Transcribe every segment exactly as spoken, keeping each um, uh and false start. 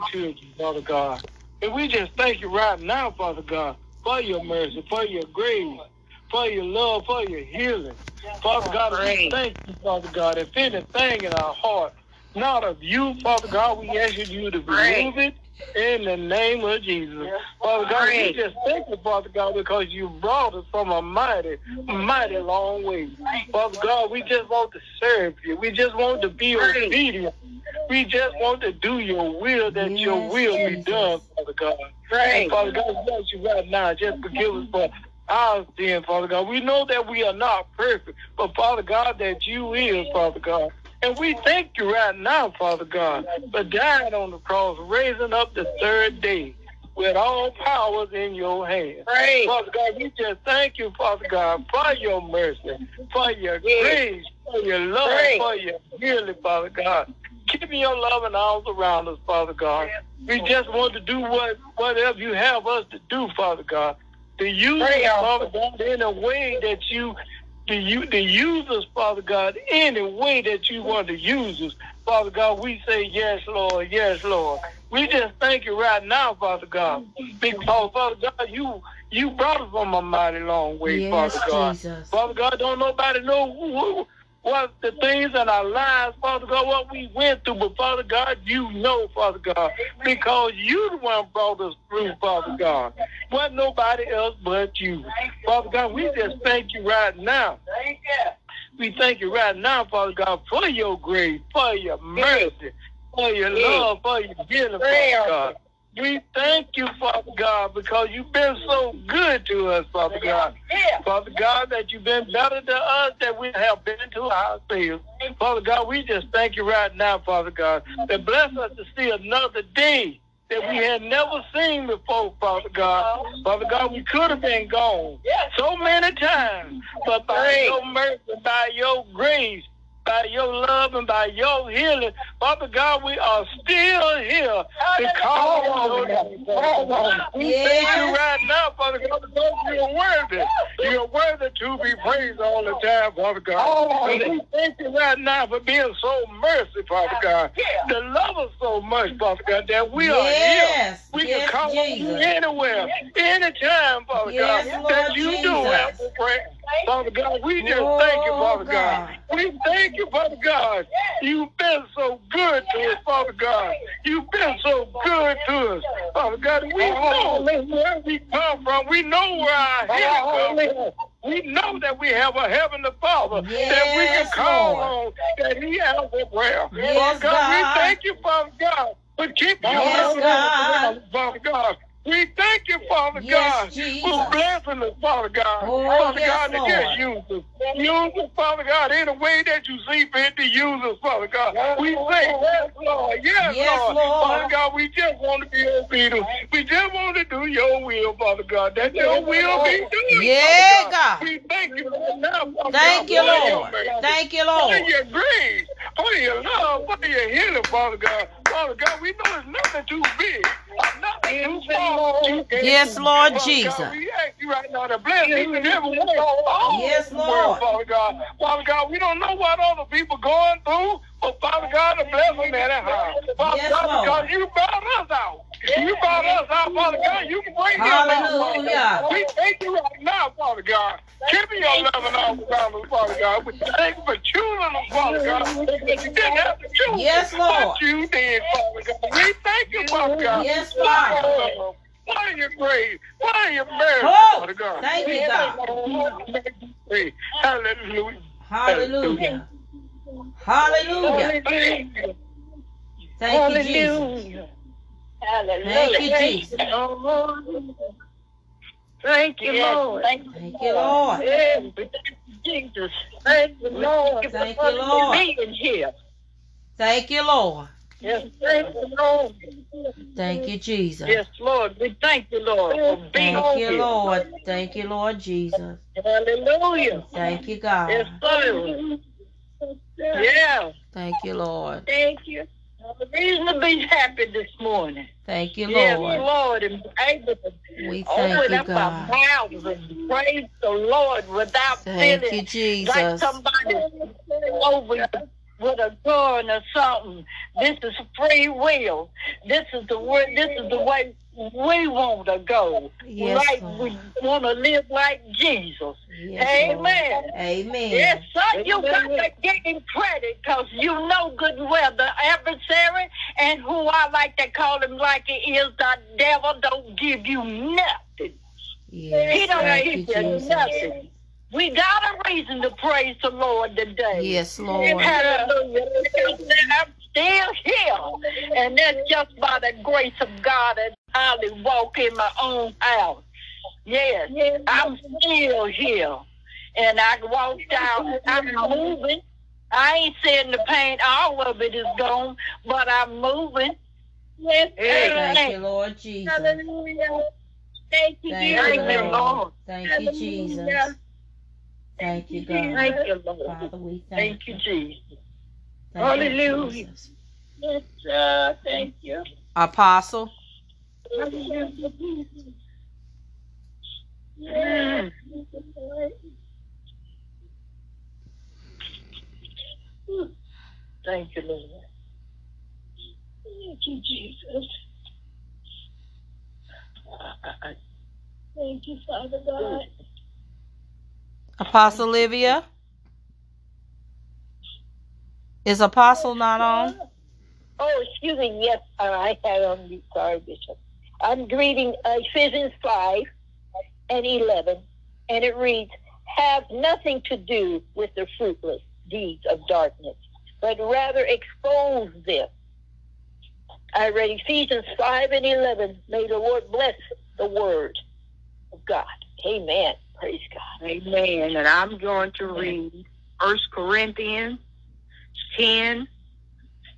own children, Father God. And we just thank you right now, Father God, for your mercy, for your grace, for your love, for your healing. Father God, we thank you, Father God. If anything in our heart, not of you, Father God, we ask you to remove it in the name of Jesus. Father God, we just thank you, Father God, because you brought us from a mighty, mighty long way. Father God, we just want to serve you. We just want to be obedient. We just want to do your will, that yes, your will yes. be done, Father God. Right. Father God, we ask you right now, just forgive us for our sin, Father God. We know that we are not perfect, but Father God, that you is, Father God. And we thank you right now, Father God, for dying on the cross, raising up the third day with all powers in your hands. Praise. Father God, we just thank you, Father God, for your mercy, for your grace, for your love, Praise. for your healing, Father God. Keep your love and arms around us, Father God. We just want to do what whatever you have us to do, Father God. To use us, Father God, in a way that you, to, you, to use us, Father God, any way that you want to use us. Father God, we say, yes, Lord, yes, Lord. We just thank you right now, Father God, because, Father God, you you brought us from a mighty long way, yes, Father God. Jesus. Father God, don't nobody know who, who what the things in our lives, Father God, what we went through. But, Father God, you know, Father God, because you the one brought us through, Father God. Wasn't nobody else but you. Father God, we just thank you right now. Thank you. We thank you right now, Father God, for your grace, for your mercy, for your love, for your healing, Father God. We thank you, Father God, because you've been so good to us, Father God. Father God, that you've been better to us than we have been to ourselves. Father God, we just thank you right now, Father God, that bless us to see another day that we had never seen before, Father God. Father God, we could have been gone so many times, but by your mercy, by your grace, by your love and by your healing, Father God, we are still here to call on you. We thank you right now, Father God, because you are worthy. You are worthy to be praised all the time, Father God. And we thank you right now for being so merciful, Father God, to love us so much, Father God, that we are here. We can call on you anywhere, anytime, Father God, that you do have to pray. Father God, we just oh, thank you, Father God. God. We thank you, Father God. You've been so good to us, Father God. You've been so good to us, Father God. We know where we come from. We know where our head comes from. We know that we have a heavenly Father yes, that we can call Lord. on, that he answers prayer. Yes, Father God, God, we thank you, Father God, for keeping yes, us, Father God. We thank you, Father yes, God, Jesus. for blessing us, Father God. Oh, Father yes, God, to just use us. Use us, Father God, in a way that you see fit to use us, Father God. Yes, we say, yes, Lord, yes, yes Lord. Lord. Father God, we just want to be obedient. We just want to do your will, Father God, that your will be done, yeah, Father God. God. We thank you right now, Father thank God. You, Lord. Thank you, Lord. For your grace, for your love, for your healing, Father God. Father God, we know there's nothing too big, nothing too small. Yes, Lord Jesus. God, we ask you right now to bless each and every one. Yes, Lord. Father God, Father God, we don't know what other people going through, but Father God, to bless them anyhow. Father yes, God, because you brought us out. You brought us out, Father God. You bring us out. We thank you right now, Father God. Give me your love and all around us, Father God. We thank you for choosing us, Father God. That you didn't have to choose yes, Lord. But you did, Father God. We thank you, Father God. Yes, Lord. Why are you great? Why are you married, oh, Father God? Thank you, God. Hallelujah. Hallelujah. Hallelujah. Thank you, thank you Hallelujah. Jesus. Hallelujah. Thank you, Jesus. Thank you, Lord. Thank you, Lord. Jesus. Thank you, Lord. Thank you, Lord. Being here. Thank you, Lord. Yes, thank you, Lord. Thank you, Jesus. Yes, Lord. We thank you, Lord, for being here. Thank you, Lord. Thank you, Lord Jesus. Hallelujah. Thank you, God. Yes, Lord. Yeah. Thank you, Lord. Thank you. Reason to be happy this morning. Thank you, Lord. Yes, Lord, and be able to we open you, up God. Our mouths and praise the Lord without thank feeling you, Jesus. Like somebody over you. with a gun or something. This is free will. This is the way, this is the way we want to go. Yes, like Lord. We want to live like Jesus. Yes, amen. Lord. Amen. Yes, sir. You got to give him credit, because you know good and well the adversary, and who I like to call him like it is, the devil don't give you nothing. Yes, he don't give you, you nothing. We got a reason to praise the Lord today. Yes, Lord. And hallelujah. I'm still here. And that's just by the grace of God that I walk in my own house. Yes, yes. I'm still here. And I walked out. I'm moving. I ain't saying the pain, all of it is gone, but I'm moving. Yes, thank you, Lord Jesus. Hallelujah. Thank you, Jesus. Lord. Thank you, Jesus. Thank you, God. Thank you, Lord. Father, we thank, thank you, Jesus. Thank Hallelujah. Jesus. Yes, sir. Thank you. Apostle. Yes. Thank you, Lord. Thank you, Jesus. Thank you, Father God. Apostle Livia? Is Apostle not on? Oh, excuse me. Yes, I had on the sorry, Bishop. I'm reading Ephesians five and eleven, and it reads, "Have nothing to do with the fruitless deeds of darkness, but rather expose them." I read Ephesians five and eleven. May the Lord bless the word of God. Amen. Praise God. Amen. And I'm going to read First Corinthians ten,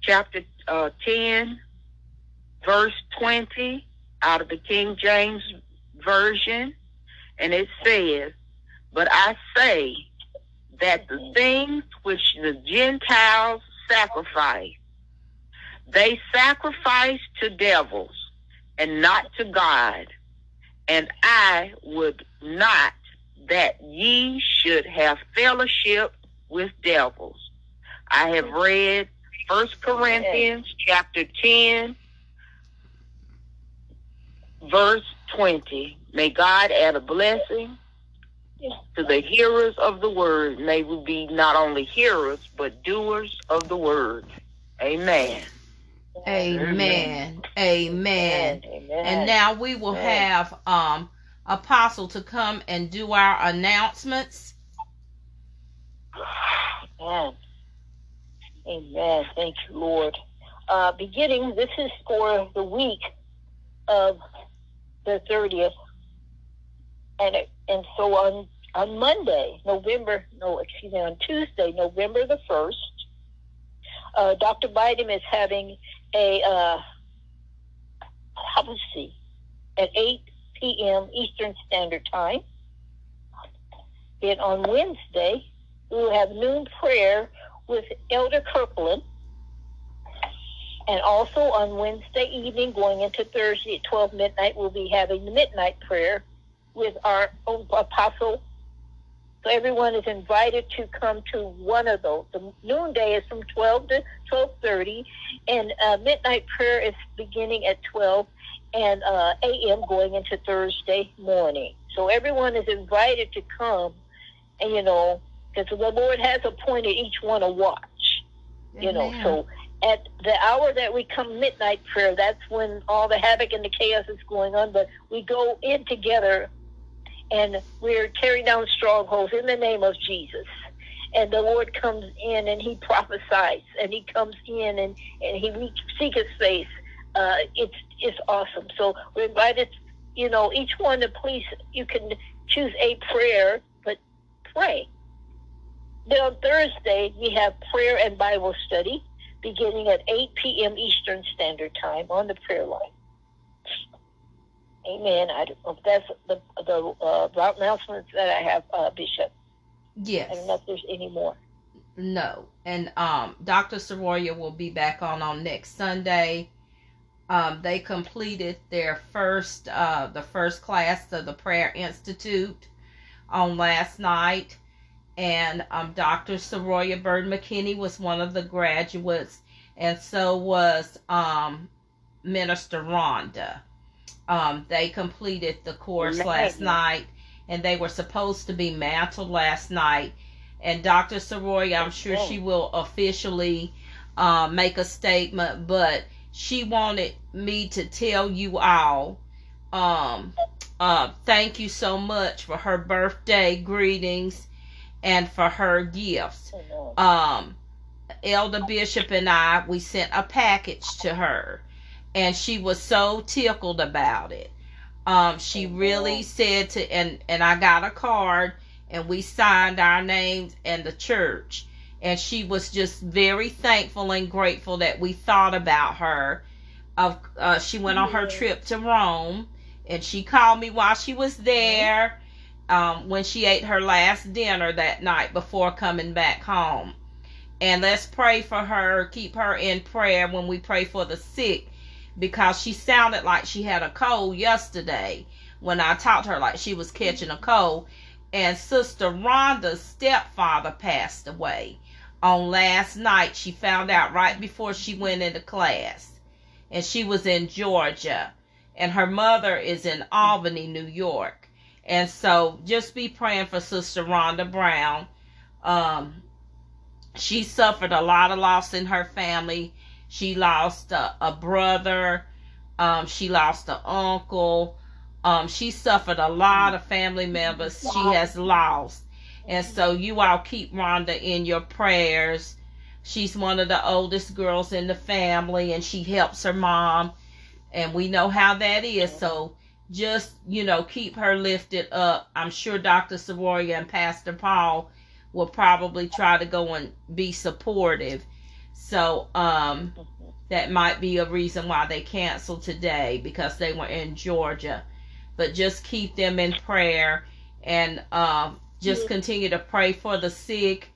chapter uh, ten, verse twenty, out of the King James Version. And it says, "But I say that the things which the Gentiles sacrifice, they sacrifice to devils and not to God. And I would not that ye should have fellowship with devils." I have read First Corinthians chapter ten, verse twenty. May God add a blessing to the hearers of the word. May we be not only hearers, but doers of the word. Amen. Amen. Amen. Amen. Amen. And now we will Amen. have... um. Apostle to come and do our announcements. Amen. Amen. Thank you, Lord. Uh, beginning, this is for the week of the thirtieth, and it, and so on on Monday, November no, excuse me, on Tuesday, November the first, uh, Doctor Biden is having a uh, how do we see at eight. p m Eastern Standard Time. Then on Wednesday, we will have noon prayer with Elder Kirkland. And also on Wednesday evening, going into Thursday at twelve midnight, we'll be having the midnight prayer with our apostle. So everyone is invited to come to one of those. The noonday is from twelve to twelve thirty, and uh, midnight prayer is beginning at twelve. And uh, a m going into Thursday morning. So everyone is invited to come, and you know, because the Lord has appointed each one a watch. You Amen. know, so at the hour that we come midnight prayer, that's when all the havoc and the chaos is going on. But we go in together, and we're tearing down strongholds in the name of Jesus. And the Lord comes in, and He prophesies, and He comes in, and and He we seek His face. Uh, it's it's awesome. So we invited, you know, each one to please. You can choose a prayer, but pray. Then on Thursday we have prayer and Bible study beginning at eight p m Eastern Standard Time on the prayer line. Amen. I don't know if that's the the uh, announcements that I have, uh, Bishop. Yes. I don't know if there's any more. No. And um, Doctor Soraya will be back on on next Sunday. Um, they completed their first, uh, the first class of the Prayer Institute on last night, and um, Doctor Soraya Byrd McKinney was one of the graduates, and so was um, Minister Rhonda. Um, they completed the course last night, and they were supposed to be mantled last night. And Doctor Soraya, I'm sure she will officially uh, make a statement, but she wanted me to tell you all, um, uh, thank you so much for her birthday greetings and for her gifts. Um, Elder Bishop and I, we sent a package to her, and she was so tickled about it. Um, she really said to, and, and I got a card, and we signed our names and the church. And she was just very thankful and grateful that we thought about her. Of uh, she went on her trip to Rome, and she called me while she was there, um, when she ate her last dinner that night before coming back home. And let's pray for her, keep her in prayer when we pray for the sick, because she sounded like she had a cold yesterday when I talked to her, like she was catching a cold. And Sister Rhonda's stepfather passed away on last night. She found out right before she went into class, and she was in Georgia, and her mother is in Albany, New York. And so just be praying for Sister Rhonda Brown. Um, she suffered a lot of loss in her family. She lost a, a brother. Um, she lost an uncle. Um, she suffered a lot of family members she has lost. And so you all keep Rhonda in your prayers. She's one of the oldest girls in the family, and she helps her mom. And we know how that is. So just, you know, keep her lifted up. I'm sure Doctor Soraya and Pastor Paul will probably try to go and be supportive. So um, that might be a reason why they canceled today, because they were in Georgia. But just keep them in prayer, and um, just continue to pray for the sick.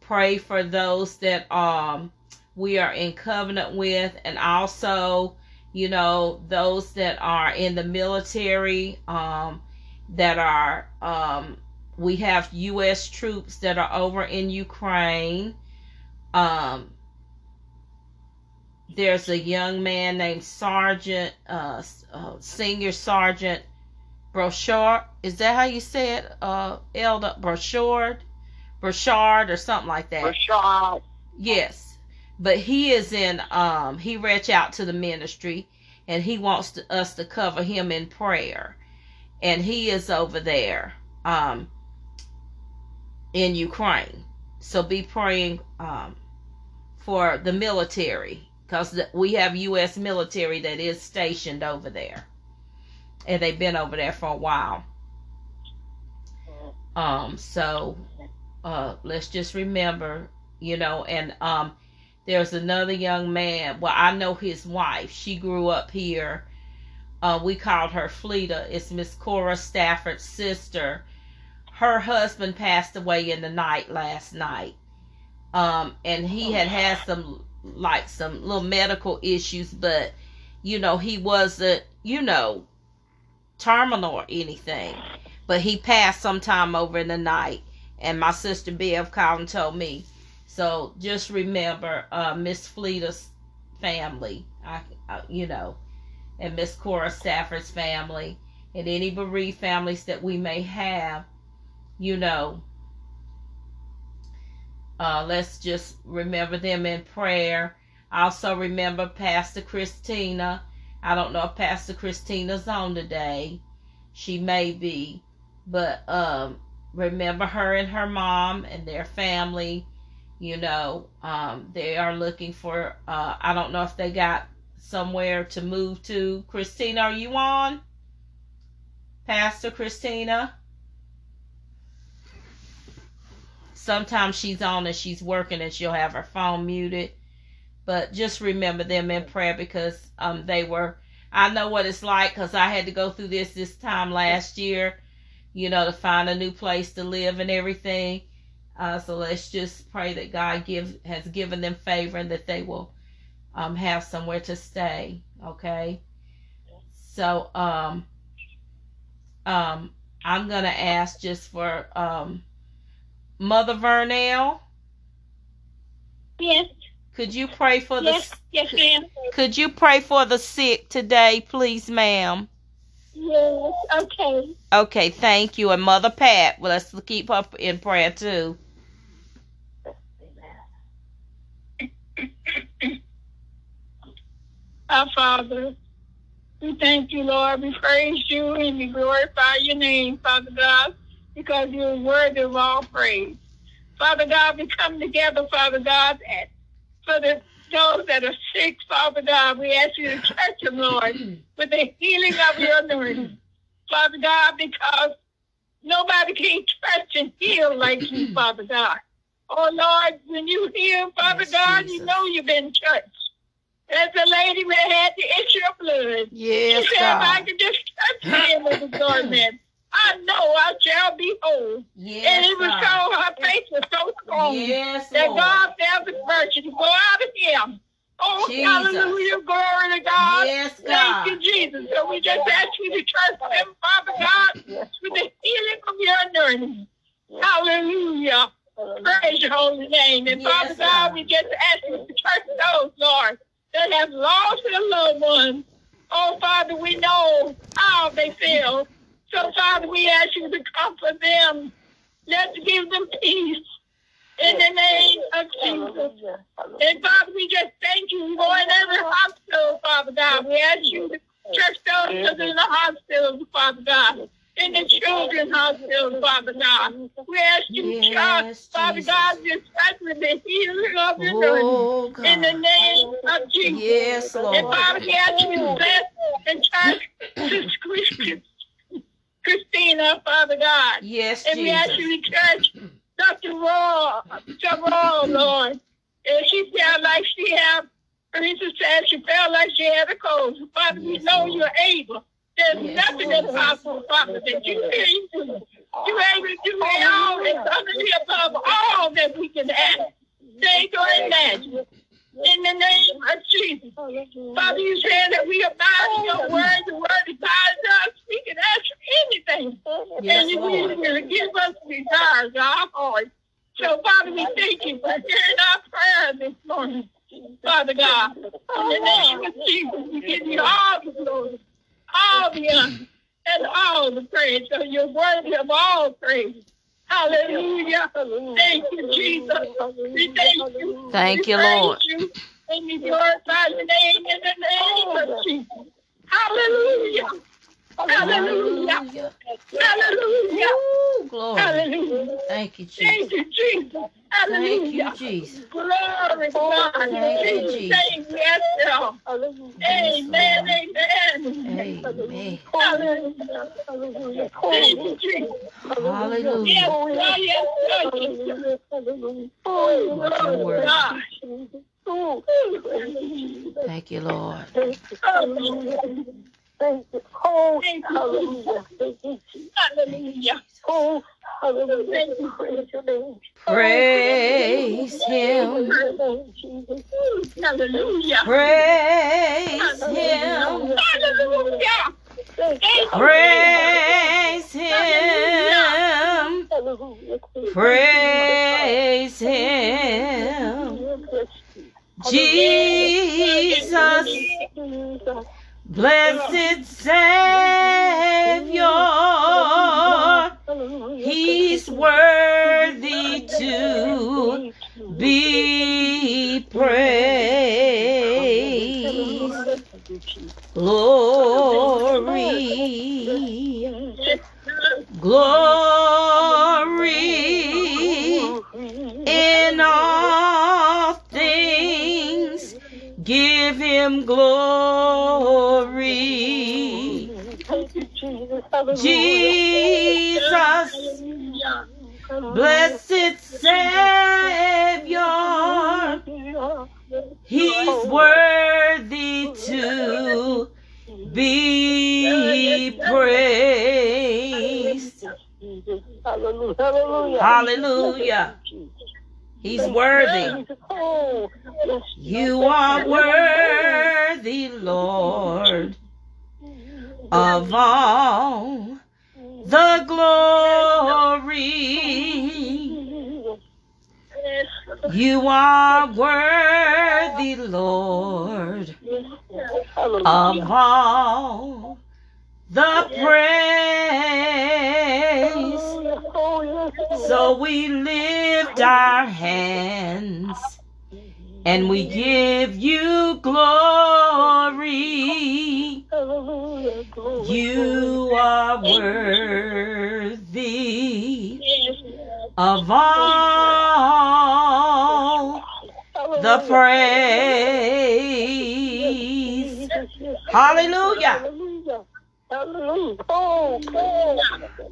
Pray for those that um, we are in covenant with, and also, you know, those that are in the military, um, that are, um, we have U S troops that are over in Ukraine. Um, there's a young man named Sergeant, uh, uh, Senior Sergeant Brochard, is that how you say it, uh, Elder Brochard, Brochard or something like that? Brochard. Yes, but he is in. Um, he reached out to the ministry, and he wants to, us to cover him in prayer, and he is over there, um, in Ukraine. So be praying um, for the military, because we have U S military that is stationed over there. And they've been over there for a while. Um, so uh, let's just remember, you know, and um, there's another young man. Well, I know his wife. She grew up here. Uh, we called her Fleeta. It's Miss Cora Stafford's sister. Her husband passed away in the night last night. Um, and he had had some, like, some little medical issues, but, you know, he wasn't, you know, terminal or anything, but he passed sometime over in the night, and my sister Bev called and told me. So just remember uh Miss Fleeta's family, I, I you know, and Miss Cora Stafford's family, and any bereaved families that we may have, you know, uh let's just remember them in prayer. Also remember Pastor Christina. I don't know if Pastor Christina's on today. She may be. But um, remember her and her mom and their family. You know, um, they are looking for, uh, I don't know if they got somewhere to move to. Christina, are you on? Pastor Christina? Sometimes she's on and she's working and she'll have her phone muted. But just remember them in prayer, because um, they were, I know what it's like, because I had to go through this this time last year, you know, to find a new place to live and everything. Uh, so let's just pray that God give, has given them favor, and that they will um, have somewhere to stay, okay? So um, um, I'm going to ask just for um, Mother Vernell? Yes. Could you pray for the yes, yes, ma'am. Could you pray for the sick today, please, ma'am? Yes, okay. Okay, thank you. And Mother Pat, well, let's keep her in prayer too. Our Father, we thank you, Lord. We praise you and we glorify your name, Father God, because you are worthy of all praise. Father God, we come together, Father God, at, for the, those that are sick, Father God. We ask you to touch them, Lord, with the healing of your anointing, Father God, because nobody can touch and heal like you, Father God. Oh, Lord, when you heal, Father yes, God, Jesus. You know you've been touched. There's a lady that had the issue of blood. Yes, she said, if I could just touch him with the garment, I know I shall be whole. Yes, and it was God. So, her faith was so strong yes, that Lord. God felt the virtue to go out of him. Oh, Jesus. Hallelujah, glory to God. Yes, God. Thank you, Jesus. So we just ask you to trust him, Father God, yes, with the healing of your anointing. Yes. Hallelujah. Praise your holy name. And yes, Father God, God, we just ask you to touch those, Lord, that have lost their loved ones. Oh, Father, we know how they feel. So, Father, we ask you to comfort them. Let's give them peace in the name of Jesus. And, Father, we just thank you for every hospital, Father God. We ask you to touch those in the hospitals, Father God, in the children's hospital, Father God. We ask you, yes, Father Jesus. God, just touch with the healing of your oh, God. In the name of Jesus. Yes, Lord. And Father, we ask you to bless and touch Sister Christina, Father God. Yes, and Jesus. We ask you to touch Doctor Raw, Doctor Raw, Lord. And she felt like she had, Teresa said she felt like she had a cold. Father, we know you're able. There's nothing impossible, Father, that you can do. You're able to do all that's under the above all that we can ask, think, or imagine. In the name of Jesus. Father, you said that we abide in your word. The word abides in us. We can ask for anything. And you will give us the desires of our heart. So, Father, we thank you for hearing our prayer this morning, Father God. In the name of Jesus, we give you all the glory, all the honor, and all the praise. So you're worthy of all praise. Hallelujah. Thank you, Jesus. We thank you. Thank we you, Lord. You. And we glorify your name in the name of Jesus. Hallelujah. Hallelujah. Hallelujah. Hallelujah. Ooh, glory. Hallelujah. Thank you, Jesus. Thank you, Jesus. Hallelujah. Thank you, Jesus. Glory, glory. Thank you, Jesus. Yes, Lord. Amen. Amen. Amen. Hallelujah. Hallelujah. Thank you, Jesus. Hallelujah. Yes, Lord. Yes, Lord. Jesus. Hallelujah. Glory, God. Thank you, Lord. Hallelujah. Thank you. Oh, hallelujah. Hallelujah. Oh, hallelujah. Praise your name. Praise him. Hallelujah. Praise him. Hallelujah. Praise him. Praise him. Jesus. Blessed Savior, he's worthy to be praised. Glory, glory in all things, give him glory. Jesus, blessed Savior, he's worthy to be praised. Hallelujah. He's worthy. You are worthy, Lord, of all the glory. You are worthy, Lord, of all the praise. So we lift our hands and we give you glory. You are worthy of all the praise. Hallelujah.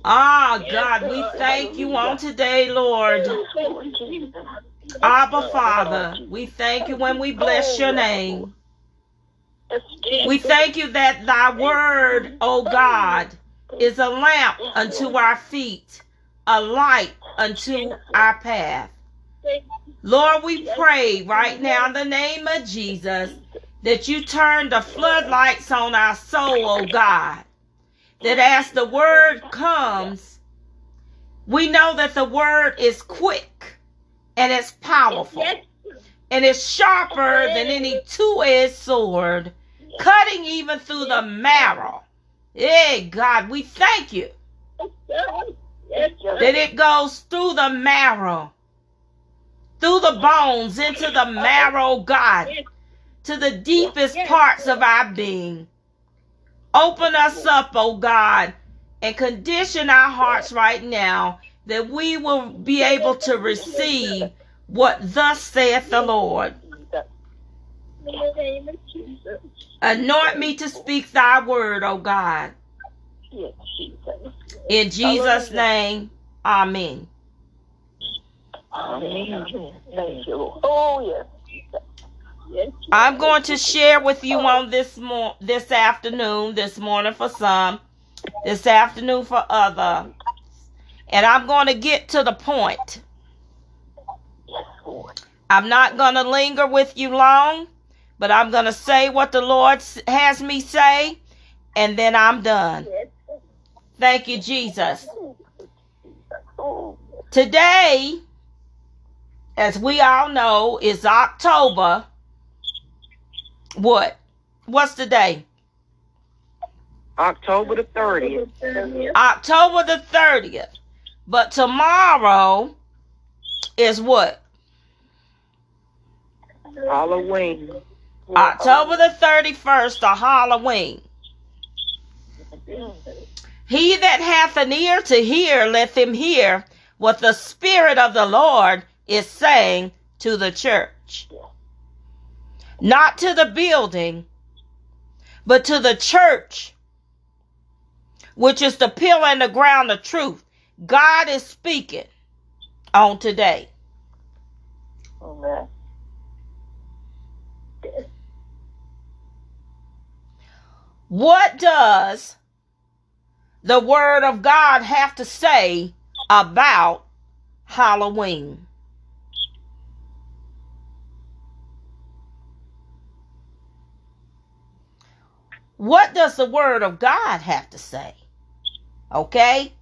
Ah, oh, God, we thank you on today, Lord. Abba, Father, we thank you when we bless your name. We thank you that thy word, O God, is a lamp unto our feet, a light unto our path. Lord, we pray right now in the name of Jesus that you turn the floodlights on our soul, O God, that as the word comes, we know that the word is quick. And it's powerful. And it's sharper than any two-edged sword, cutting even through the marrow. Hey, God, we thank you that it goes through the marrow, through the bones, into the marrow, God, to the deepest parts of our being. Open us up, oh God, and condition our hearts right now, that we will be able to receive what thus saith the Lord. Anoint me to speak thy word, O God. In Jesus' name, amen. Amen. Thank you, Lord. Oh, yes. I'm going to share with you on this mor- this afternoon, this morning for some, this afternoon for others. And I'm going to get to the point. I'm not going to linger with you long, but I'm going to say what the Lord has me say, and then I'm done. Thank you, Jesus. Today, as we all know, is October. What? What's the day? October the thirtieth. October the thirtieth. But tomorrow is what? Halloween. October the thirty-first, the Halloween. He that hath an ear to hear, let them hear what the Spirit of the Lord is saying to the church. Not to the building, but to the church, which is the pillar and the ground of truth. God is speaking on today. Amen. What does the Word of God have to say about Halloween? What does the Word of God have to say? Okay?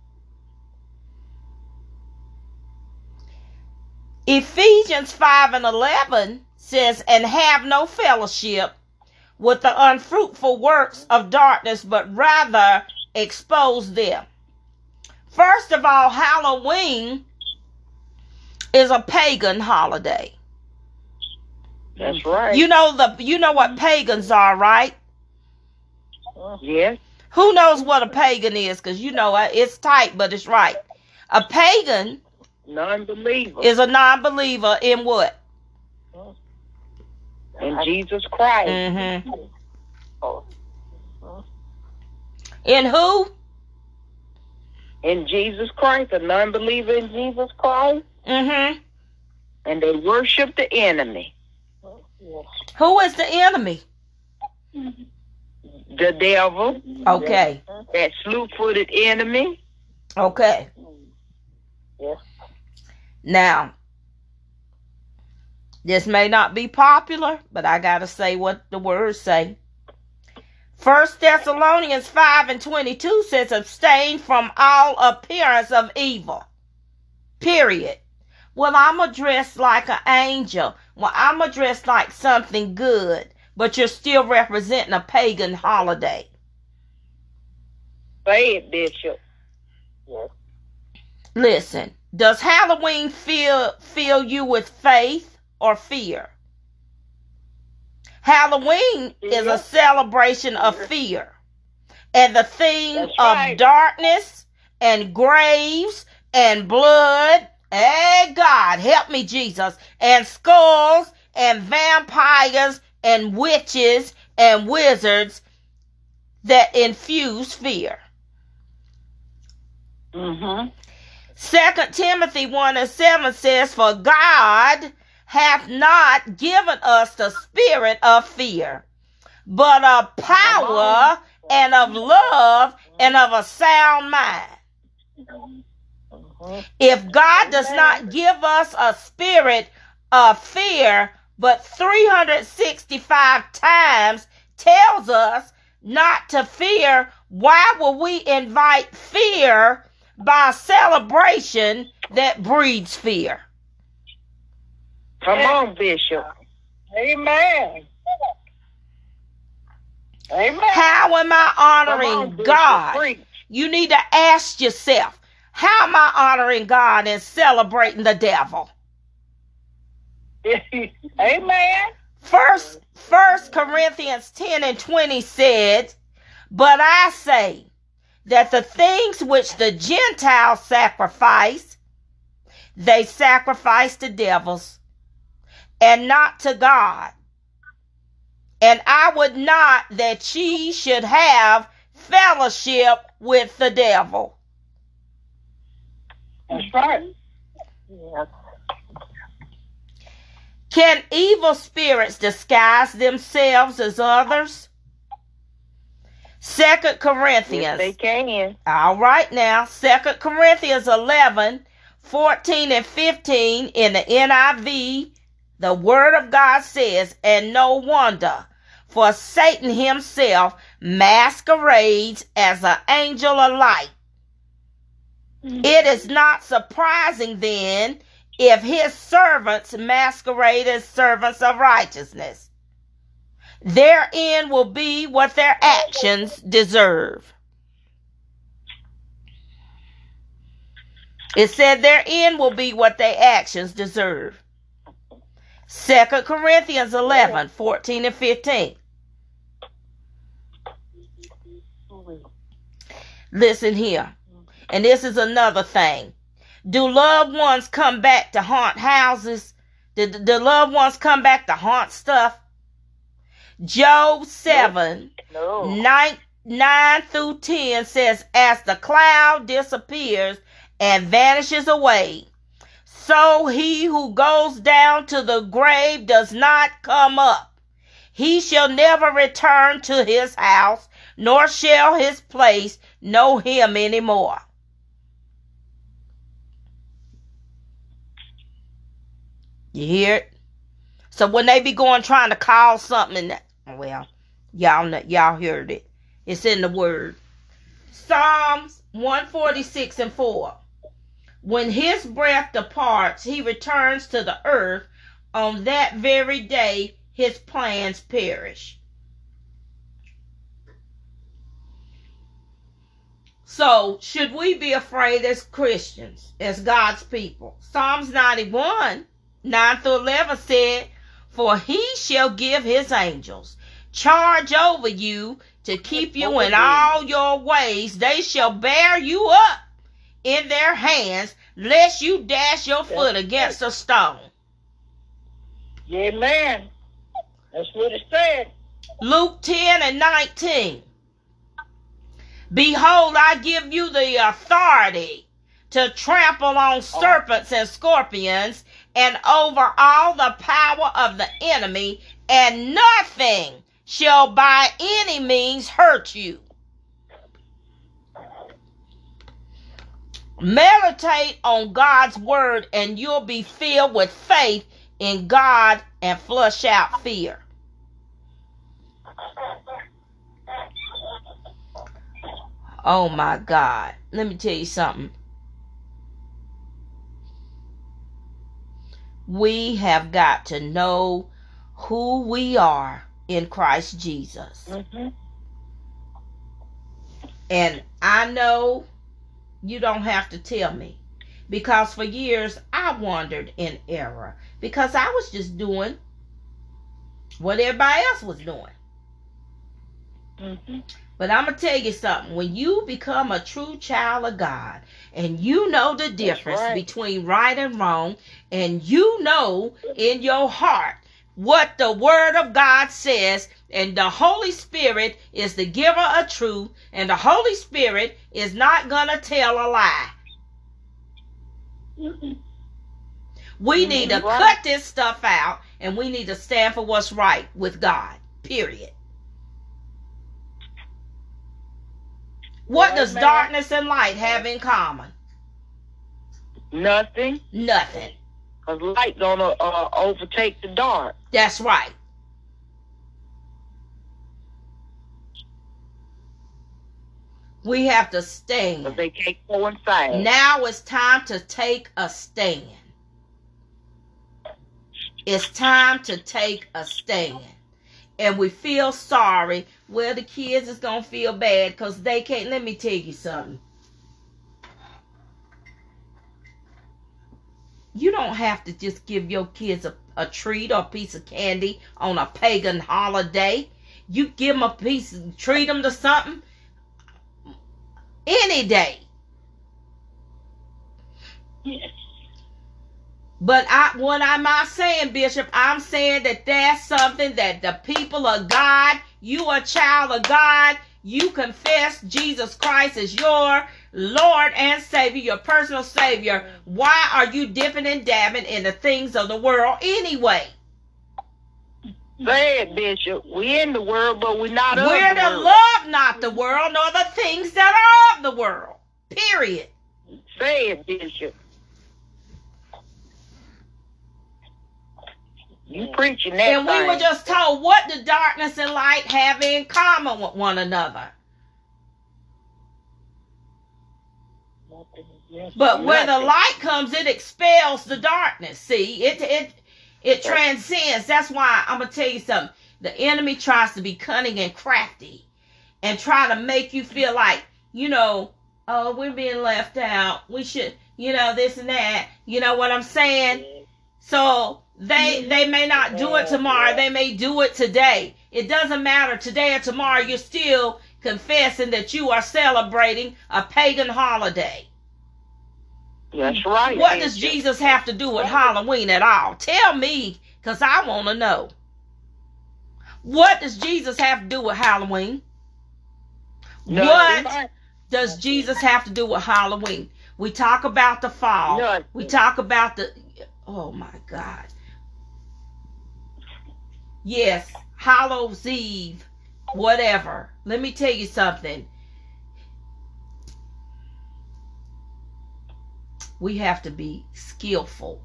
Ephesians five and eleven says, and have no fellowship with the unfruitful works of darkness, but rather expose them. First of all, Halloween is a pagan holiday. That's right. You know the you know what pagans are, right? Yes. Who knows what a pagan is? Because you know it's tight, but it's right. A pagan non-believer. Is a non-believer in what? In Jesus Christ. Mm-hmm. Oh. In who? In Jesus Christ. A non-believer in Jesus Christ. Mm-hmm. And they worship the enemy. Who is the enemy? The devil. Okay. That slew-footed enemy. Okay. Yes. Now, this may not be popular, but I got to say what the words say. First Thessalonians five and twenty-two says, abstain from all appearance of evil, period. Well, I'm addressed like an angel. Well, I'm addressed like something good, but you're still representing a pagan holiday. Say it, Bishop. Yeah. Listen, does Halloween fill fill you with faith or fear? Halloween yeah. is a celebration of yeah. fear and the theme That's of right. darkness and graves and blood. Hey, God, help me, Jesus, and skulls and vampires and witches and wizards that infuse fear. Mm-hmm. Second Timothy one and seven says, for God hath not given us the spirit of fear, but of power and of love and of a sound mind. If God does not give us a spirit of fear, but three hundred sixty-five times tells us not to fear, why will we invite fear by celebration that breeds fear? Come on, Bishop. Amen. Amen. How am I honoring on, God? Preach. You need to ask yourself, how am I honoring God and celebrating the devil? Amen. First, First Corinthians ten and twenty said, but I say that the things which the Gentiles sacrifice, they sacrifice to devils and not to God. And I would not that ye should have fellowship with the devil. That's right. Yeah. Can evil spirits disguise themselves as others? Second Corinthians. Yes, they can. All right now. Second Corinthians eleven, fourteen and fifteen in the N I V. The word of God says, and no wonder, for Satan himself masquerades as an angel of light. It is not surprising then if his servants masquerade as servants of righteousness. Their end will be what their actions deserve. It said their end will be what their actions deserve. Second Corinthians eleven, fourteen and fifteen. Listen here. And this is another thing. Do loved ones come back to haunt houses? Did the loved ones come back to haunt stuff? Job seven, no. No. nine, nine through ten says, as the cloud disappears and vanishes away, so he who goes down to the grave does not come up. He shall never return to his house, nor shall his place know him anymore. You hear it? So when they be going trying to call something, that, well, y'all know, y'all heard it. It's in the word. Psalms one forty-six and four. When his breath departs, he returns to the earth. On that very day, his plans perish. So should we be afraid as Christians, as God's people? Psalms ninety-one. nine through eleven said, for he shall give his angels charge over you to keep you in all your ways. They shall bear you up in their hands, lest you dash your foot against a stone. Amen. That's what it said. Luke ten and nineteen. Behold, I give you the authority to trample on serpents and scorpions and over all the power of the enemy, and nothing shall by any means hurt you. Meditate on God's word, and you'll be filled with faith in God and flush out fear. Oh my God. Let me tell you something. We have got to know who we are in Christ Jesus. Mm-hmm. And I know you don't have to tell me, because for years I wandered in error because I was just doing what everybody else was doing. Mm-hmm. But I'm going to tell you something. When you become a true child of God and you know the difference right. between right and wrong, and you know in your heart what the Word of God says, and the Holy Spirit is the giver of truth, and the Holy Spirit is not going to tell a lie. Mm-mm. We need to right. cut this stuff out, and we need to stand for what's right with God, period. What yes, does man. darkness and light have in common? Nothing. Nothing. Because light going to uh, overtake the dark. That's right. We have to stand. But they can't coincide. Now it's time to take a stand. It's time to take a stand. And we feel sorry. Well, the kids is going to feel bad because they can't. Let me tell you something. You don't have to just give your kids a, a treat or a piece of candy on a pagan holiday. You give them a piece, treat them to something any day. Yes. But I, what am I saying, Bishop? I'm saying that that's something that the people of God, you a child of God, you confess Jesus Christ as your Lord and Savior, your personal Savior. Why are you dipping and dabbing in the things of the world anyway? Say it, Bishop. We're in the world, but we're not of the world. We're to love not the world, nor the things that are of the world. Period. Say it, Bishop. You preaching that. And we were just told what the darkness and light have in common with one another. But where the light comes, it expels the darkness. See, it it it transcends. That's why I'm gonna tell you something. The enemy tries to be cunning and crafty and try to make you feel like, you know, oh, we're being left out. We should, you know, this and that. You know what I'm saying? So They they may not do it tomorrow. They may do it today. It doesn't matter. Today or tomorrow, you're still confessing that you are celebrating a pagan holiday. That's right. What does Jesus have to do with Halloween at all? Tell me, because I want to know. What does Jesus have to do with Halloween? None. What does Jesus have to do with Halloween? We talk about the fall. None. We talk about the... Oh, my God. Yes, Hallows Eve, whatever. Let me tell you something. We have to be skillful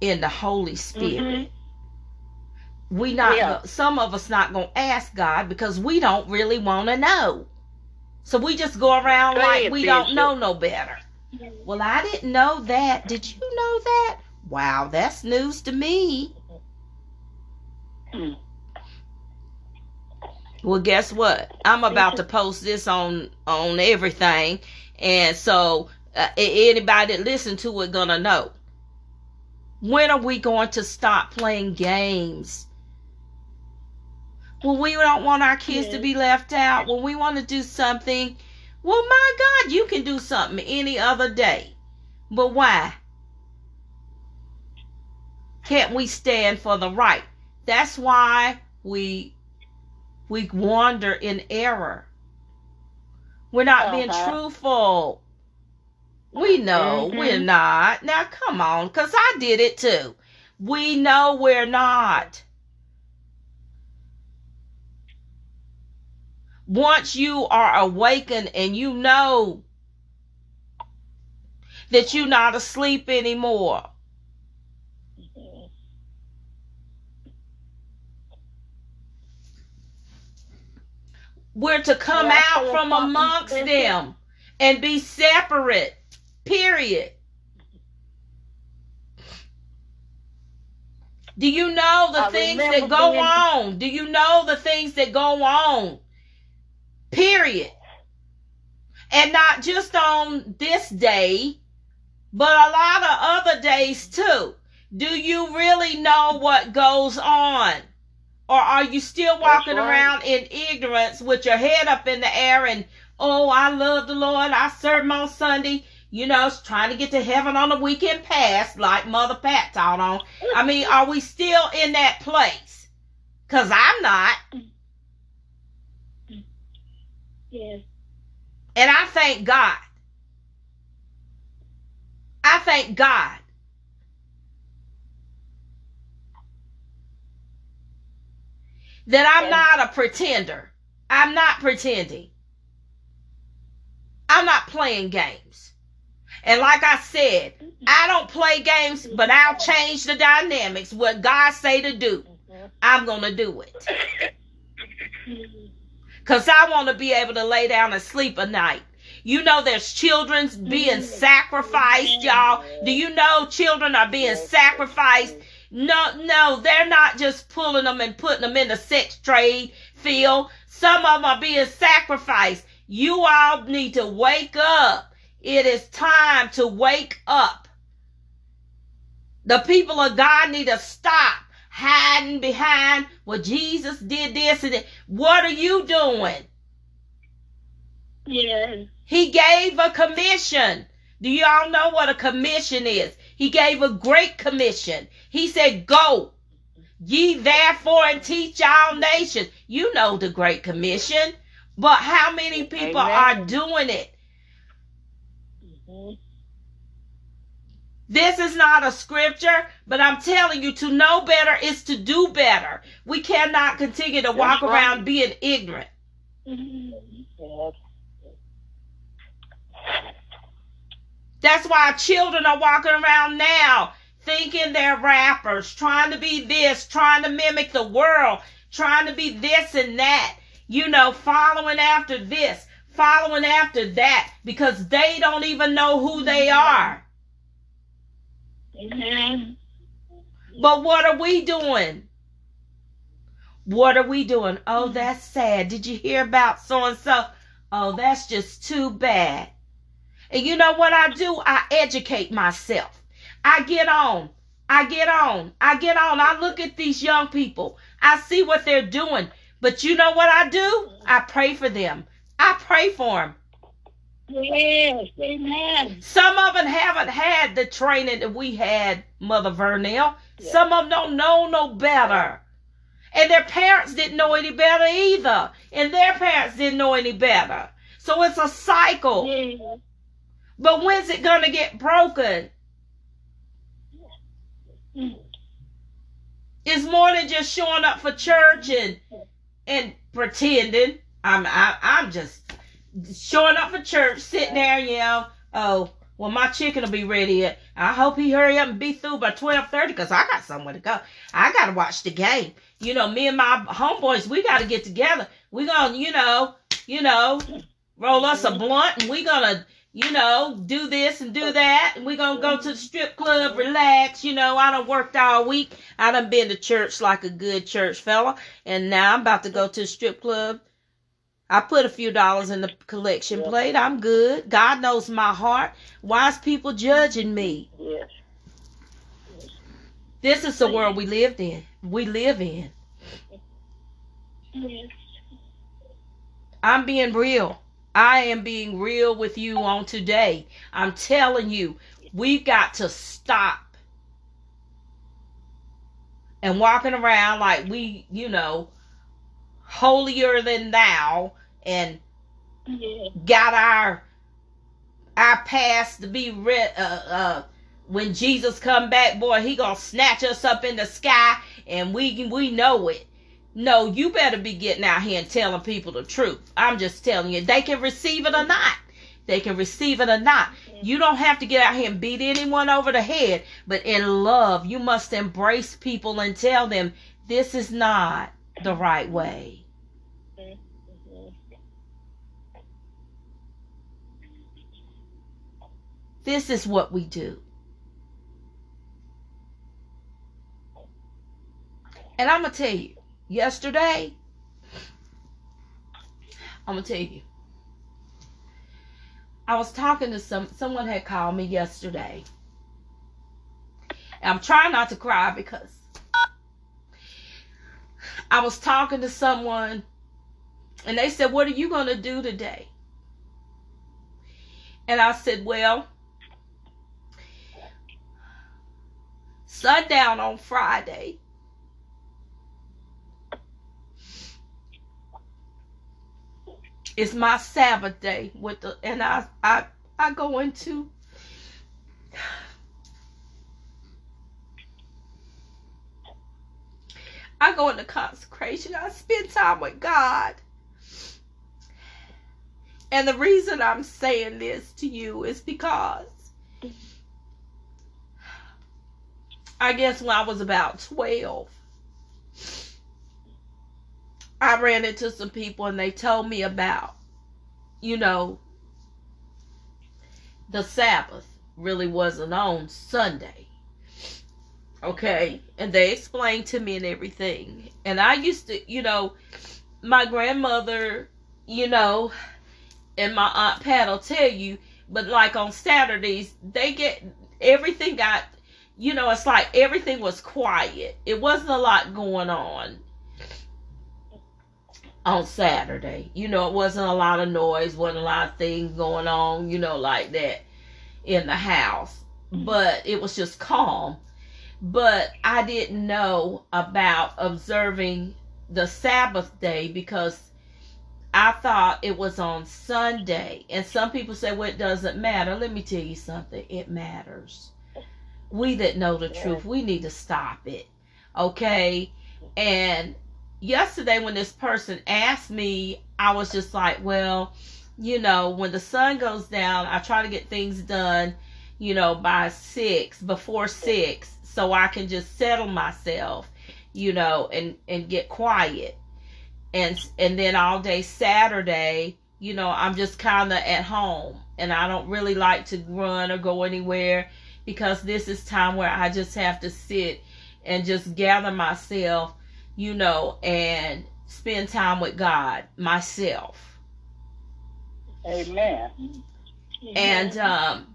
in the Holy Spirit. Mm-hmm. We not yeah. some of us not gonna ask God because we don't really want to know. So we just go around Go like ahead, we Bishop. Don't know no better. Well, I didn't know that. Did you know that? Wow, that's news to me. Well, guess what? I'm about to post this on on everything, and so uh, anybody that listen to it gonna know. When are we going to stop playing games? When we don't want our kids to be left out, when we want to do something, well, my God, you can do something any other day. But why can't we stand for the right? That's why we we wander in error. We're not being uh-huh. truthful. We know mm-hmm. we're not. Now, come on, because I did it too. We know we're not. Once you are awakened and you know that you're not asleep anymore, we're to come yeah, out from amongst them and be separate, period. Do you know the I things that go being... on? Do you know the things that go on? Period. And not just on this day, but a lot of other days too. Do you really know what goes on? Or are you still walking right. around in ignorance with your head up in the air and, oh, I love the Lord, I serve him on Sunday. You know, trying to get to heaven on the weekend past, like Mother Pat taught on. I mean, are we still in that place? Because I'm not. Yeah. And I thank God. I thank God. That I'm not a pretender. I'm not pretending. I'm not playing games. And like I said, I don't play games, but I'll change the dynamics. What God say to do, I'm going to do it. Because I want to be able to lay down and sleep at night. You know there's children being sacrificed, y'all. Do you know children are being sacrificed? No, no, they're not just pulling them and putting them in the sex trade field. Some of them are being sacrificed. You all need to wake up. It is time to wake up. The people of God need to stop hiding behind, well, Jesus did this and that. What are you doing? Yeah. He gave a commission. Do you all know what a commission is? He gave a great commission. He said, go ye therefore and teach all nations. You know the great commission, but how many people Amen. Are doing it? Mm-hmm. This is not a scripture, but I'm telling you, to know better is to do better. We cannot continue to That's walk right. around being ignorant. Mm-hmm. That's why children are walking around now thinking they're rappers, trying to be this, trying to mimic the world, trying to be this and that, you know, following after this, following after that, because they don't even know who they are. Mm-hmm. But what are we doing? What are we doing? Oh, that's sad. Did you hear about so-and-so? Oh, that's just too bad. And you know what I do? I educate myself. I get on. I get on. I get on. I look at these young people. I see what they're doing. But you know what I do? I pray for them. I pray for them. Yes, amen. Some of them haven't had the training that we had, Mother Vernell. Yes. Some of them don't know no better. And their parents didn't know any better either. And their parents didn't know any better. So it's a cycle. Yes. But when's it going to get broken? It's more than just showing up for church and and pretending. I'm I, I'm just showing up for church, sitting there, you know, oh, well, my chicken will be ready. I hope he hurry up and be through by twelve thirty because I got somewhere to go. I got to watch the game. You know, me and my homeboys, we got to get together. We're going to, you know, you know, roll us a blunt and we're going to, you know, do this and do that, and we're going to go to the strip club, relax, you know, I done worked all week, I done been to church like a good church fella, and now I'm about to go to the strip club, I put a few dollars in the collection plate, I'm good, God knows my heart, why is people judging me? This is the world we lived in, we live in. I'm being real. I am being real with you on today. I'm telling you, we've got to stop and walking around like we, you know, holier than thou and got our our past to be read. Uh, uh, when Jesus come back, boy, he gonna snatch us up in the sky, and we we know it. No, you better be getting out here and telling people the truth. I'm just telling you. They can receive it or not. They can receive it or not. You don't have to get out here and beat anyone over the head. But in love, you must embrace people and tell them, this is not the right way. This is what we do. And I'm going to tell you, yesterday, I'm going to tell you, I was talking to some, someone had called me yesterday. And I'm trying not to cry because I was talking to someone and they said, what are you going to do today? And I said, well, sundown on Friday, it's my Sabbath day with the, and I, I, I go into I go into consecration. I spend time with God. And the reason I'm saying this to you is because I guess when I was about twelve, I ran into some people and they told me about, you know, the Sabbath really wasn't on Sunday. Okay. And they explained to me and everything. And I used to, you know, my grandmother, you know, and my Aunt Pat will tell you, but like on Saturdays, they get, everything got, you know, it's like everything was quiet. It wasn't a lot going on on Saturday. You know, it wasn't a lot of noise, wasn't a lot of things going on, you know, like that in the house. But it was just calm. But I didn't know about observing the Sabbath day because I thought it was on Sunday. And some people say, well, it doesn't matter. Let me tell you something. It matters. We that know the truth, we need to stop it. Okay? And yesterday when this person asked me, I was just like, well, you know, when the sun goes down, I try to get things done, you know, by six, before six, so I can just settle myself, you know, and, and get quiet. And, and then all day Saturday, you know, I'm just kind of at home and I don't really like to run or go anywhere because this is time where I just have to sit and just gather myself, you know, and spend time with God, myself. Amen. And um,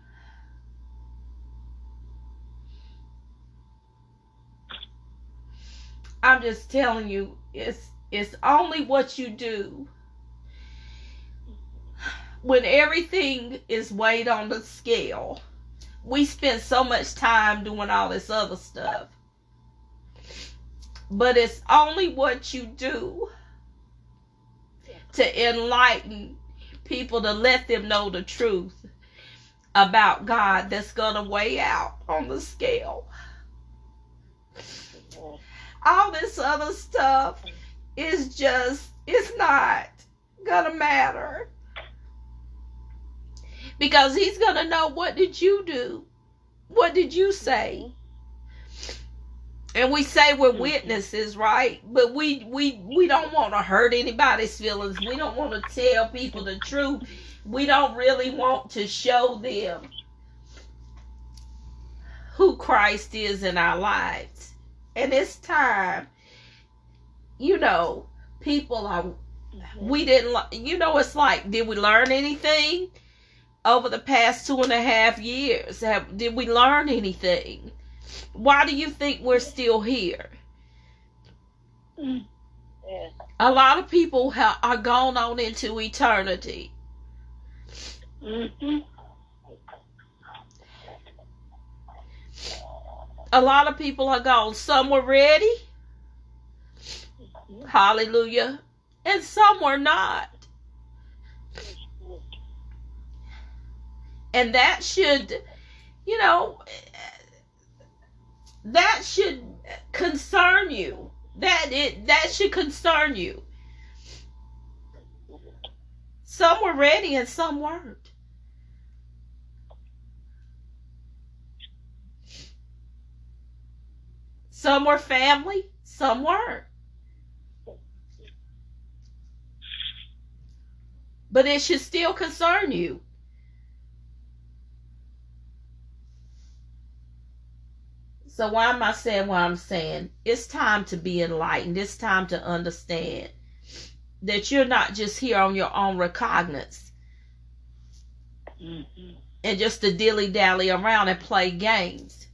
I'm just telling you, it's it's only what you do when everything is weighed on the scale. We spend so much time doing all this other stuff. But it's only what you do to enlighten people, to let them know the truth about God that's going to weigh out on the scale. All this other stuff is just, it's not going to matter. Because he's going to know, what did you do? What did you say? And we say we're witnesses, right? But we we, we don't want to hurt anybody's feelings. We don't want to tell people the truth. We don't really want to show them who Christ is in our lives. And it's time, you know, people are, we didn't, you know, it's like, did we learn anything over the past two and a half years? Have, did we learn anything? Why do you think we're still here? A lot of people ha- are gone on into eternity. Mm-hmm. A lot of people are gone. Some were ready. Hallelujah. And some were not. And that should, you know, that should concern you. That it that should concern you. Some were ready and some weren't. Some were family, some weren't. But it should still concern you. So why am I saying what I'm saying? It's time to be enlightened. It's time to understand that you're not just here on your own recognizance mm-hmm. and just to dilly-dally around and play games.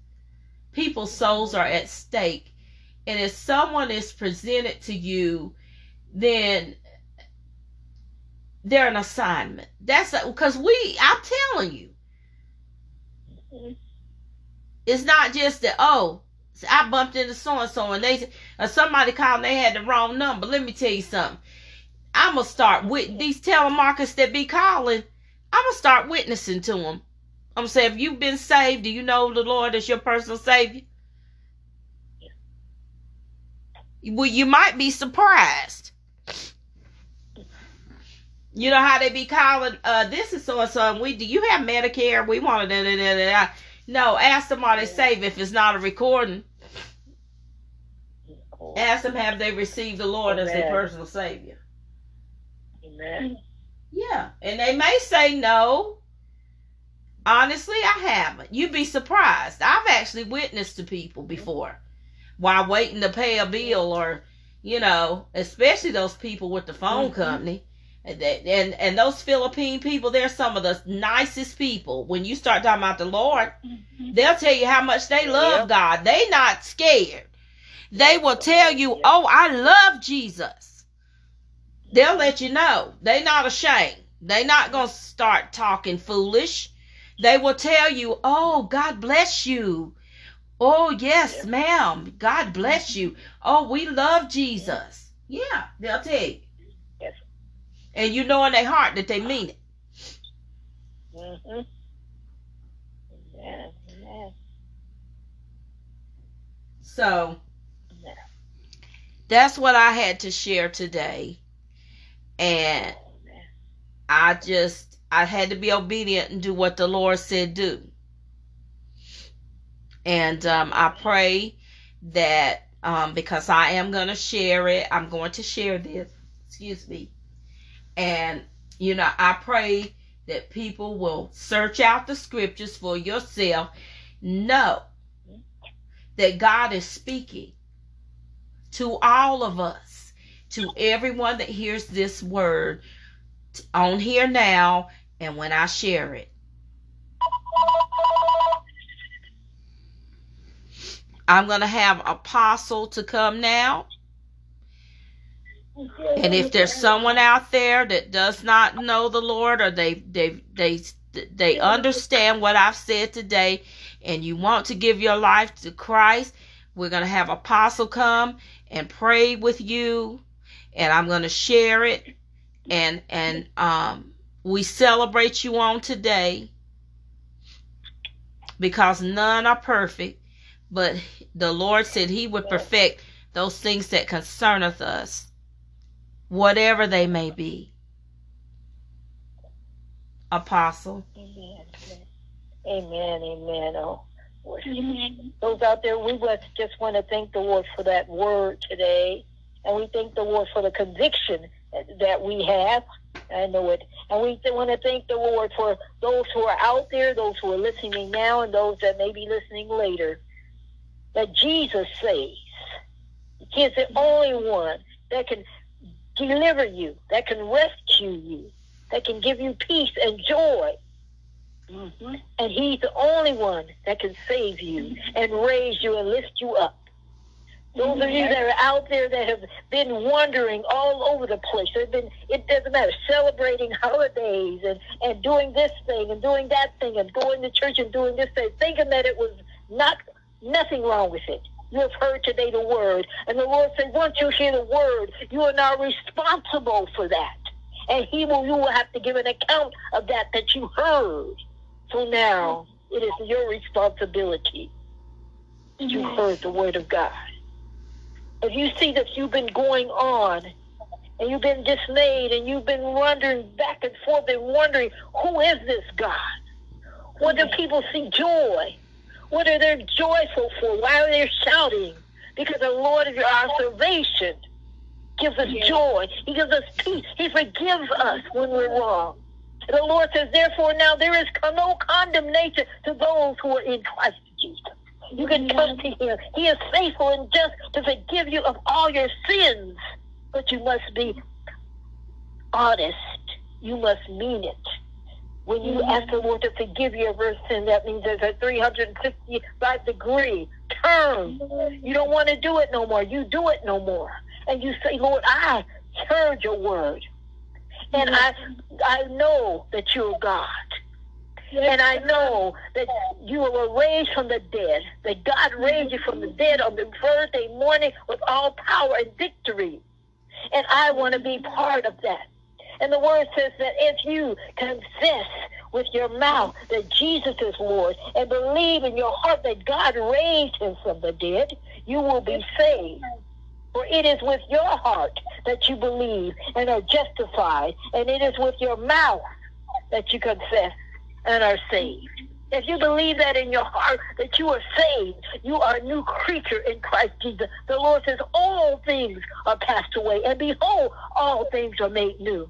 People's souls are at stake. And if someone is presented to you, then they're an assignment. That's because we, I'm telling you, mm-hmm. it's not just that, oh, I bumped into so-and-so and they, or somebody called and they had the wrong number. Let me tell you something. I'm going to start with these telemarketers that be calling. I'm going to start witnessing to them. I'm going to say, if you've been saved, do you know the Lord is your personal Savior? Well, you might be surprised. You know how they be calling, uh, this is so-and-so, and we, do you have Medicare? We want to da da da da. No, ask them are they saved if it's not a recording. Ask them have they received the Lord Amen. As their personal Savior. Amen. Yeah, and they may say no. Honestly, I haven't. You'd be surprised. I've actually witnessed to people before while waiting to pay a bill or, you know, especially those people with the phone mm-hmm. company. And, and and those Philippine people, they're some of the nicest people. When you start talking about the Lord, they'll tell you how much they love yep. God. They not scared. They will tell you, oh, I love Jesus. They'll let you know. They not ashamed. They not going to start talking foolish. They will tell you, oh, God bless you. Oh, yes, ma'am. God bless you. Oh, we love Jesus. Yeah, they'll tell you. And you know in their heart that they mean it. Mm-hmm. Yeah, yeah. So, yeah. That's what I had to share today. And yeah. I just, I had to be obedient and do what the Lord said do. And um, I pray that, um, because I am going to share it, I'm going to share this, excuse me. And, you know, I pray that people will search out the scriptures for yourself. Know that God is speaking to all of us, to everyone that hears this word on here now and when I share it. I'm going to have Apostle to come now. And if there's someone out there that does not know the Lord or they they they they understand what I've said today and you want to give your life to Christ, we're going to have Apostle come and pray with you, and I'm going to share it, and and um we celebrate you on today because none are perfect, but the Lord said he would perfect those things that concerneth us, whatever they may be. Apostle. Amen. Amen. Amen. Oh, mm-hmm. Those out there, we just want to thank the Lord for that word today. And we thank the Lord for the conviction that we have. I know it. And we want to thank the Lord for those who are out there, those who are listening now, and those that may be listening later. That Jesus saves. He is the only one that can deliver you, that can rescue you, that can give you peace and joy. Mm-hmm. And he's the only one that can save you and raise you and lift you up. Those of you that are out there that have been wandering all over the place, they've been, it doesn't matter, celebrating holidays and, and doing this thing and doing that thing and going to church and doing this thing, thinking that it was not nothing wrong with it. You have heard today the word. And the Lord said, once you hear the word, you are now responsible for that. And he will, you will have to give an account of that that you heard. So now, it is your responsibility. You heard the word of God. If you see that you've been going on, and you've been dismayed, and you've been wandering back and forth and wondering, who is this God? Where do people see joy? What are they joyful for? Why are they shouting? Because the Lord is our salvation. Gives us joy. He gives us peace. He forgives us when we're wrong. The Lord says, therefore, now there is no condemnation to those who are in Christ Jesus. you can come to Him. He is faithful and just to forgive you of all your sins. But you must be honest. You must mean it. When you mm-hmm. ask the Lord to forgive you of your sin, that means there's a three hundred fifty-five degree turn. You don't want to do it no more. You do it no more. And you say, Lord, I heard your word. And mm-hmm. I, I know that you're God. And I know that you were raised from the dead, that God raised you from the dead on the Thursday morning with all power and victory. And I want to be part of that. And the word says that if you confess with your mouth that Jesus is Lord and believe in your heart that God raised him from the dead, you will be saved. For it is with your heart that you believe and are justified, and it is with your mouth that you confess and are saved. If you believe that in your heart, that you are saved, you are a new creature in Christ Jesus. The Lord says all things are passed away, and behold, all things are made new.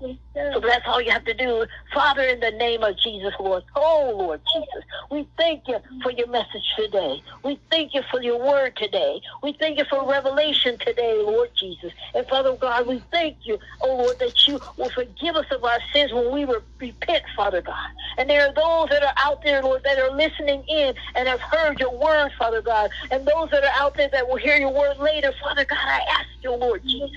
Yes, so that's all you have to do. Father, in the name of Jesus, Lord, oh, Lord Jesus, we thank you for your message today. We thank you for your word today. We thank you for revelation today, Lord Jesus. And Father God, we thank you, oh, Lord, that you will forgive us of our sins when we repent, Father God. And there are those that are out there, Lord, that are listening in and have heard your word, Father God. And those that are out there that will hear your word later, Father God, I ask you, Lord Jesus,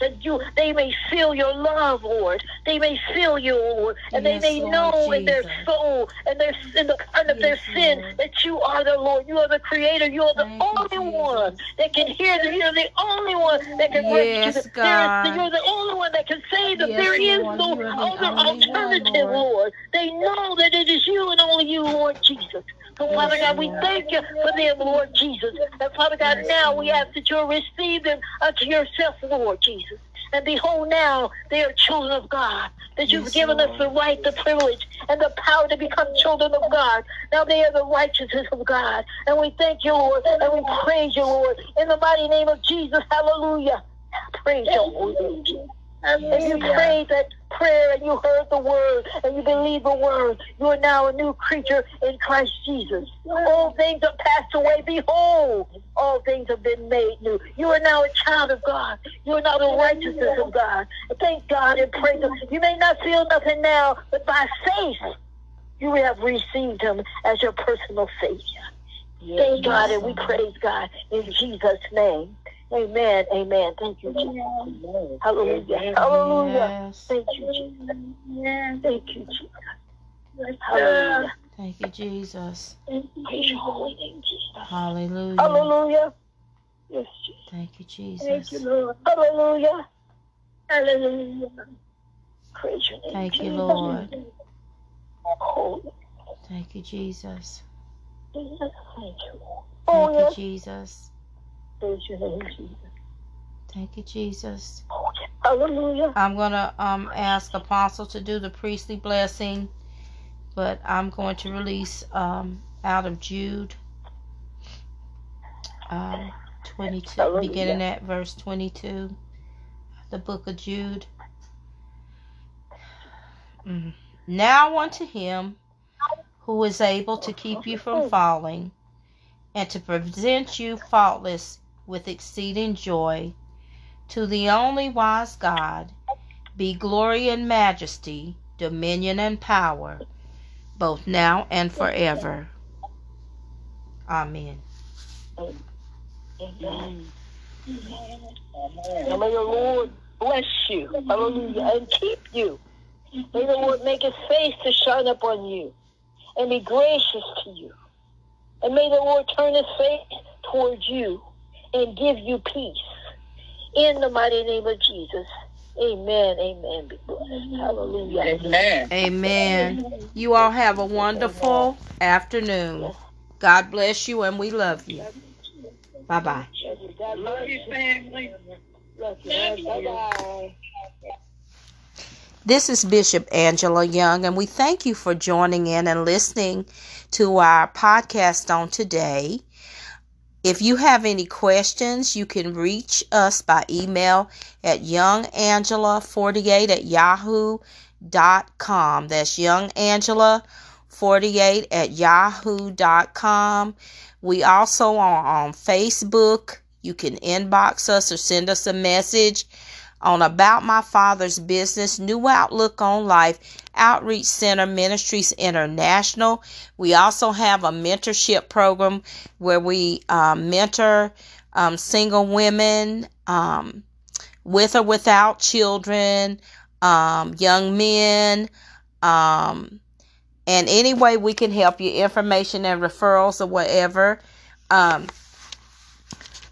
that you they may feel your love, Lord. They may feel you, Lord, and yes, they may Lord know Jesus. In their soul and their in the part of yes, their sin Lord. That you are the Lord. You are the Creator. You are the Thank only you, one that can hear them. You're the only one that can yes, rescue them. You're the only one that can save them. Yes, there is Lord, no really other alternative, one, Lord. Lord. They know that it is you and only you, Lord Jesus. So, Father God, we thank you for them, Lord Jesus. And, Father God, now we ask that you'll receive them unto yourself, Lord Jesus. And behold, now they are children of God, that you've yes, given Lord. Us the right, the privilege, and the power to become children of God. Now they are the righteousness of God. And we thank you, Lord, and we praise you, Lord. In the mighty name of Jesus, hallelujah. Praise you, Lord Jesus. If you prayed that prayer and you heard the word and you believe the word, you are now a new creature in Christ Jesus. All things are passed away. Behold, all things have been made new. You are now a child of God. You are now the righteousness of God. Thank God and praise Him. You may not feel nothing now, but by faith, you have received Him as your personal Savior. Thank God and we praise God in Jesus' name. Amen, amen. Thank you, Jesus. Amen. Hallelujah. Amen. Hallelujah. Yes. Thank you, Jesus. Yes. Thank you, Jesus. Hallelujah. Thank you, Jesus. Thank you, Jesus. Hallelujah. Hallelujah. Yes, Jesus. Thank you, Jesus. Thank you, Lord. Hallelujah. Hallelujah. Praise your name. Thank you, Lord. Holy. Thank you, Jesus. Thank you, Lord. Thank you, Jesus. Praise your name, Jesus. Thank you, Jesus. Hallelujah. I'm going to um, ask Apostle to do the priestly blessing, but I'm going to release um, out of Jude um, twenty-two, Hallelujah. Beginning at verse twenty-two, the book of Jude. Mm. Now unto him who is able to keep you from falling and to present you faultless with exceeding joy, to the only wise God be glory and majesty, dominion and power, both now and forever. Amen. Amen. Amen. May the Lord bless you, hallelujah, and keep you. May the Lord make his face to shine upon you and be gracious to you. And may the Lord turn his face towards you and give you peace. In the mighty name of Jesus. Amen. Amen. Be blessed. Hallelujah. Amen. Amen. You all have a wonderful Amen. Afternoon. God bless you and we love you. Bye-bye. Love you, family. Love you. Bye-bye. This is Bishop Angela Young, and we thank you for joining in and listening to our podcast on today. If you have any questions, you can reach us by email at youngangela forty-eight at yahoo dot com. That's youngangela forty-eight at yahoo dot com. We also are on Facebook. You can inbox us or send us a message on About My Father's Business, New Outlook on Life, Outreach Center Ministries International. We also have a mentorship program where we uh, mentor um, single women um, with or without children, um, young men, um, and any way we can help you, information and referrals or whatever. Um,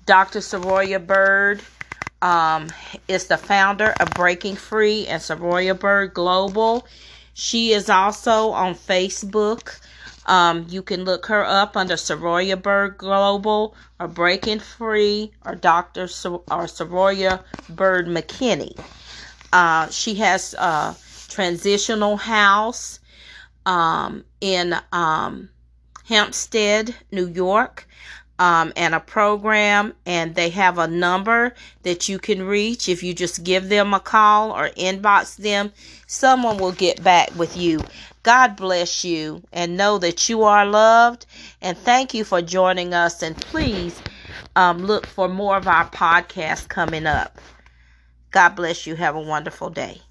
Doctor Soraya Byrd Um, is the founder of Breaking Free and Soraya Byrd Global. She is also on Facebook. Um, you can look her up under Soraya Byrd Global or Breaking Free or Doctor Sor- or Soraya Byrd McKinney. Uh, she has a transitional house um, in um, Hempstead, New York. Um, and a program, and they have a number that you can reach. If you just give them a call or inbox them, someone will get back with you. God bless you, and know that you are loved, and thank you for joining us, and please um, look for more of our podcasts coming up. God bless you. Have a wonderful day.